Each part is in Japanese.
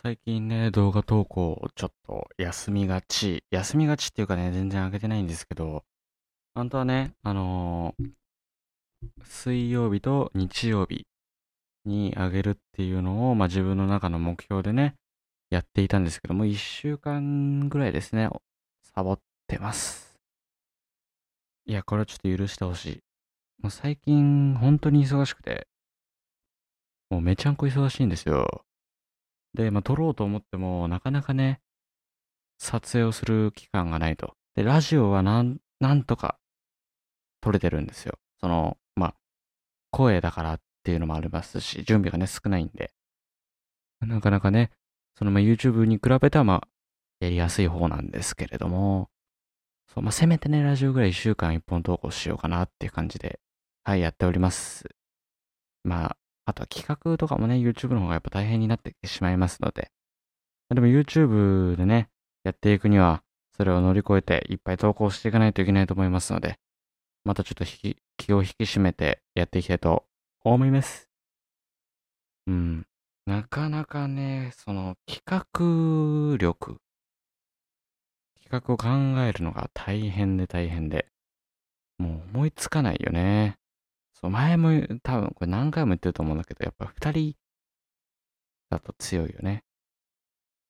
最近ね、動画投稿、ちょっと休みがちっていうかね、全然上げてないんですけど、本当はね、水曜日と日曜日に上げるっていうのを、自分の中の目標でね、やっていたんですけども、1週間ぐらいですね、サボってます。いや、これはちょっと許してほしい。もう最近、本当に忙しくて、もうめちゃんこ忙しいんですよ。で、撮ろうと思っても、なかなかね、撮影をする期間がないと。で、ラジオはなんとか撮れてるんですよ。声だからっていうのもありますし、準備がね、少ないんで。なかなかね、YouTube に比べたら、やりやすい方なんですけれども、そう、せめてね、ラジオぐらい1週間1本投稿しようかなっていう感じで、はい、やっております。あとは企画とかもね、YouTube の方がやっぱ大変になってきてしまいますので。でも YouTube でね、やっていくには、それを乗り越えていっぱい投稿していかないといけないと思いますので、またちょっと気を引き締めてやっていきたいと思います。なかなかね、企画を考えるのが大変で、もう思いつかないよね。前も多分これ何回も言ってると思うんだけど、やっぱ二人だと強いよね。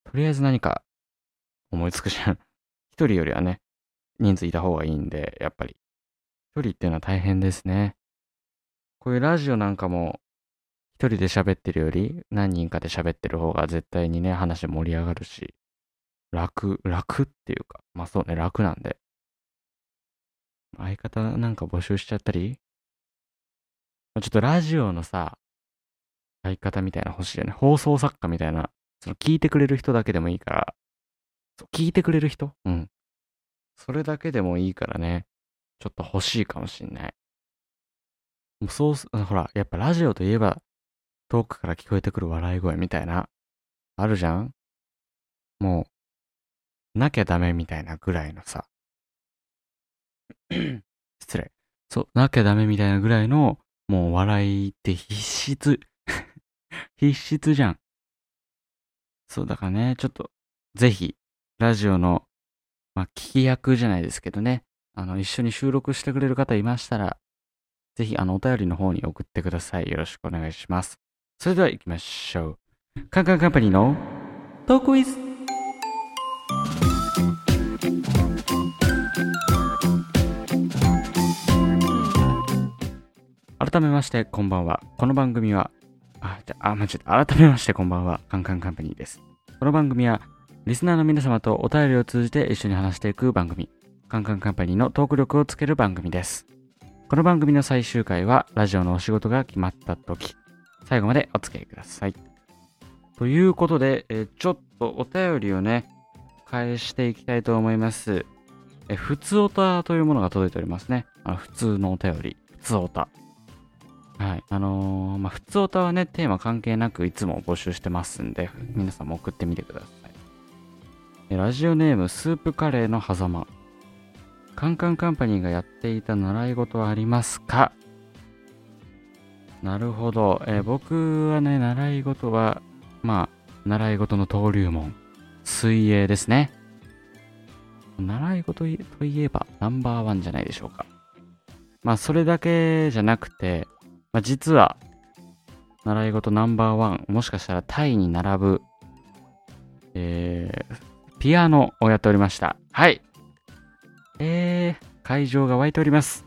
とりあえず何か思いつくじゃん。一人よりはね、人数いた方がいいんで、やっぱり一人っていうのは大変ですね。こういうラジオなんかも一人で喋ってるより何人かで喋ってる方が絶対にね、話盛り上がるし、楽っていうか、そうね、楽なんで。相方なんか募集しちゃったり、ちょっとラジオのさ、相方みたいな欲しいよね。放送作家みたいな。聞いてくれる人だけでもいいから。聞いてくれる人？それだけでもいいからね。ちょっと欲しいかもしんない。もうほら、やっぱラジオといえば、遠くから聞こえてくる笑い声みたいな。あるじゃん？もう、なきゃダメみたいなぐらいのさ。失礼。なきゃダメみたいなぐらいの、もう笑いって必須じゃん。そうだからね、ちょっと、ぜひ、ラジオの、聞き役じゃないですけどね、一緒に収録してくれる方いましたら、ぜひ、お便りの方に送ってください。よろしくお願いします。それでは行きましょう。カンカンカンパニーの、トークイズ。改めましてこんばんは。この番組は、改めましてこんばんは。カンカンカンパニーです。この番組は、リスナーの皆様とお便りを通じて一緒に話していく番組、カンカンカンパニーのトーク力をつける番組です。この番組の最終回は、ラジオのお仕事が決まった時、最後までお付き合いください。ということで、ちょっとお便りをね、返していきたいと思います。普通おたというものが届いておりますね。普通のお便り、普通おた。はい。普通おたはね、テーマ関係なくいつも募集してますんで、皆さんも送ってみてください。ラジオネーム、スープカレーの狭間。カンカンカンパニーがやっていた習い事はありますか？なるほど。僕はね、習い事は、習い事の登竜門、水泳ですね。習い事といえばナンバー1じゃないでしょうか。それだけじゃなくて、実は、習い事ナンバー1、もしかしたらタイに並ぶ、ピアノをやっておりました。はい。会場が沸いております。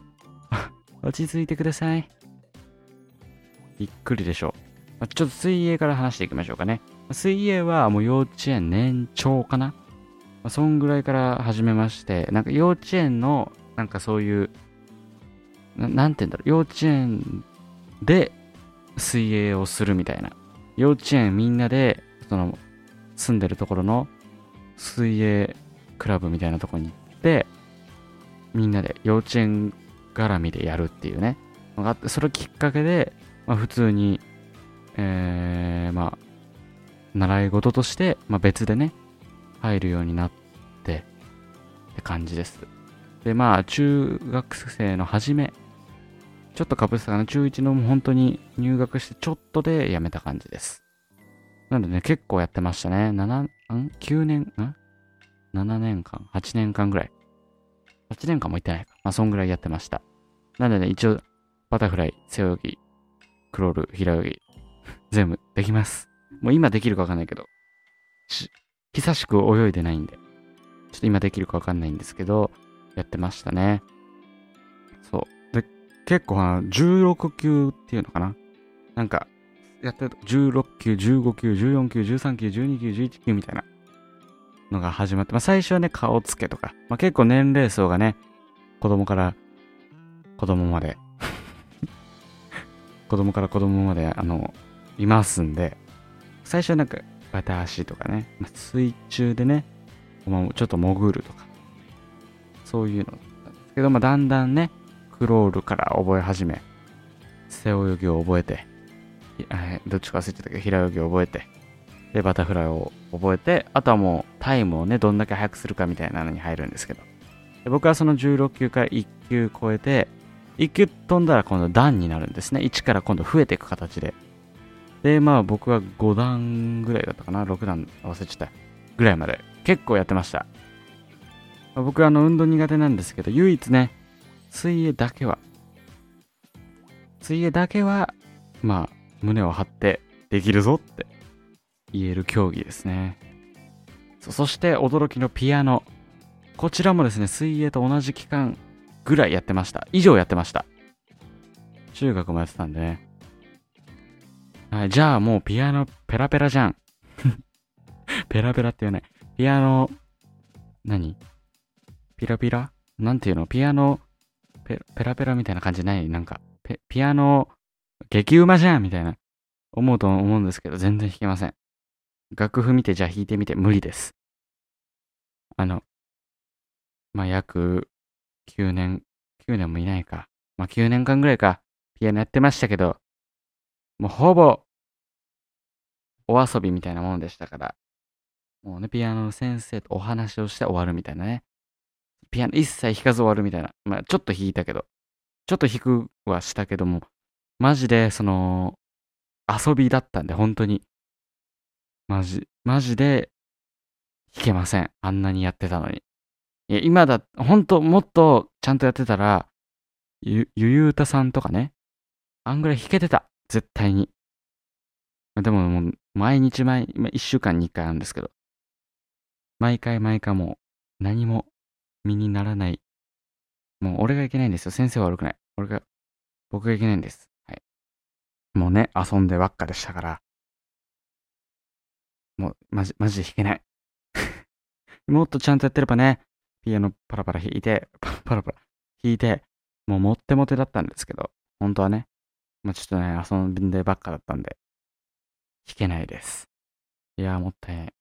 落ち着いてください。びっくりでしょう。ちょっと水泳から話していきましょうかね。水泳はもう幼稚園年長かな？そんぐらいから始めまして、なんか幼稚園の、なんかそういう、なんて言うんだろう、幼稚園で水泳をするみたいな。幼稚園みんなで、住んでるところの水泳クラブみたいなところに行って、みんなで幼稚園絡みでやるっていうね。それきっかけで、普通に、習い事として、別でね、入るようになって、って感じです。で、中学生の初め、ちょっとかぶってたかな。中1のもう本当に入学してちょっとで辞めた感じです。なんでね、結構やってましたね。7年間、8年間ぐらい。8年間も行ってないか。まあ、そんぐらいやってました。なんでね、一応、バタフライ、背泳ぎ、クロール、平泳ぎ、全部できます。もう今できるかわかんないけど、久しく泳いでないんで、ちょっと今できるかわかんないんですけど、やってましたね。そう。で、結構、16級っていうのかな。なんか、やってると、16級、15級、14級、13級、12級、11級みたいなのが始まって、まあ最初はね、顔つけとか、まあ結構年齢層がね、子供から子供まで、いますんで、最初はなんか、バタ足とかね、まあ、水中でね、ちょっと潜るとか、そういうのだったんですけど、まあだんだんね、クロールから覚え始め、背泳ぎを覚えて、どっちか忘れてたけど、平泳ぎを覚えて、で、バタフライを覚えて、あとはもうタイムをね、どんだけ速くするかみたいなのに入るんですけど。で、僕はその16級から1級超えて、1級飛んだら今度段になるんですね。1から今度増えていく形で。で、まあ僕は5段ぐらいだったかな、6段忘れちゃったぐらいまで結構やってました。まあ、僕は運動苦手なんですけど、唯一ね、水泳だけは、まあ、胸を張ってできるぞって言える競技ですね。そして驚きのピアノ。こちらもですね、水泳と同じ期間ぐらいやってました。以上やってました。中学もやってたんでね。はい、じゃあもうピアノペラペラじゃん。ペラペラって言わない。ピアノ、ピラピラなんていうの？ピアノペラペラみたいな感じない？なんかピアノ激うまじゃんみたいな思うと思うんですけど、全然弾けません。楽譜見てじゃあ弾いてみて、無理です。まあ、約9年もいないか、まあ9年間ぐらいかピアノやってましたけど、もうほぼお遊びみたいなものでしたから、もうね、ピアノの先生とお話をして終わるみたいなね、ピアノ一切弾かず終わるみたいな。まあちょっと弾いたけど、ちょっと弾くはしたけども、マジで、遊びだったんで、本当に。マジで、弾けません。あんなにやってたのに。いや、今だ、本当もっとちゃんとやってたら、ゆうたさんとかね、あんぐらい弾けてた。絶対に。でも、もう、毎日、一週間に一回あるんですけど、毎回もう、何も身にならない。もう、俺がいけないんですよ。先生は悪くない。僕がいけないんです。もうね、遊んでばっかでしたから、もう、マジで弾けない。もっとちゃんとやってればね、ピアノパラパラ弾いて、もうモテモテだったんですけど、本当はね、まあ、ちょっとね、遊んでばっかだったんで、弾けないです。いやー、もったいない。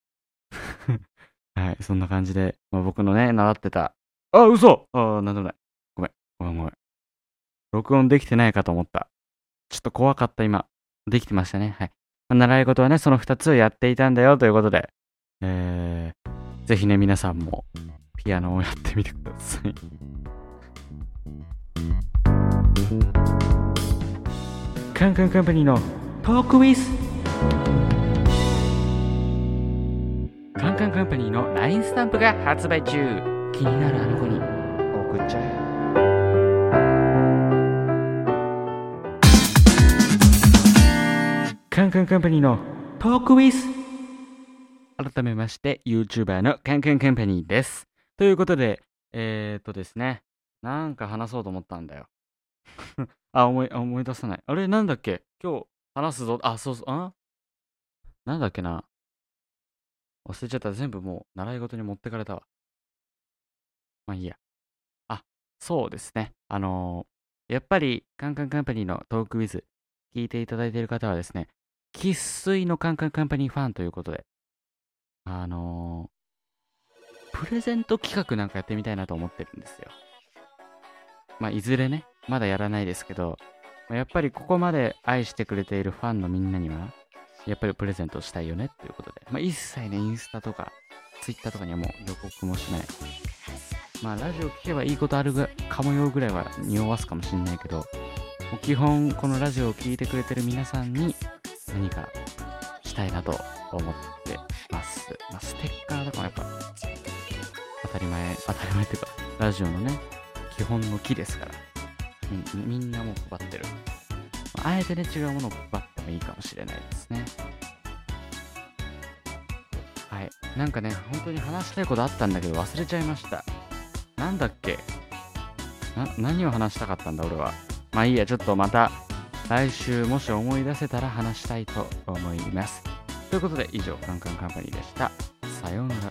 はい、そんな感じで、まあ、僕のね、習ってた、なんでもない。ごめん。録音できてないかと思った。ちょっと怖かった今。できてましたね。はい。習い事はね、その2つをやっていたんだよということで、ぜひね、皆さんもピアノをやってみてください。カンカンカンパニーのトークウィズ。カンカンカンパニーの LINE スタンプが発売中。気になるあの子に送っちゃえ。カンカンカンパニーのトークウィズ。改めまして YouTuber のカンカンカンパニーです。ということで、ですね、なんか話そうと思ったんだよ。思い出さない。あれなんだっけ、今日話すぞ。なんだっけな、忘れちゃった。全部もう習い事に持ってかれたわ。まあいいや。そうですね、やっぱりカンカンカンパニーのトークウィズ聞いていただいている方はですね、生粋のカンカンカンパニーファンということで、プレゼント企画なんかやってみたいなと思ってるんですよ。まあいずれね、まだやらないですけど、やっぱりここまで愛してくれているファンのみんなにはやっぱりプレゼントしたいよねということで、まあ一切ね、インスタとかツイッターとかにはもう予告もしない。まあラジオ聞けばいいことあるかもよぐらいは匂わすかもしんないけど、基本このラジオを聞いてくれてる皆さんに何かしたいなとと思ってます。まあ、ステッカーだからやっぱ当たり前っていうか、ラジオのね、基本の木ですから、みんなもう配ってる。あえてね、違うものを配ってもいいかもしれないですね。はい。なんかね、本当に話したいことあったんだけど忘れちゃいました。なんだっけ？何を話したかったんだ俺は。まあいいや、ちょっとまた来週もし思い出せたら話したいと思います。ということで以上、カンカンカンパニーでした。さようなら。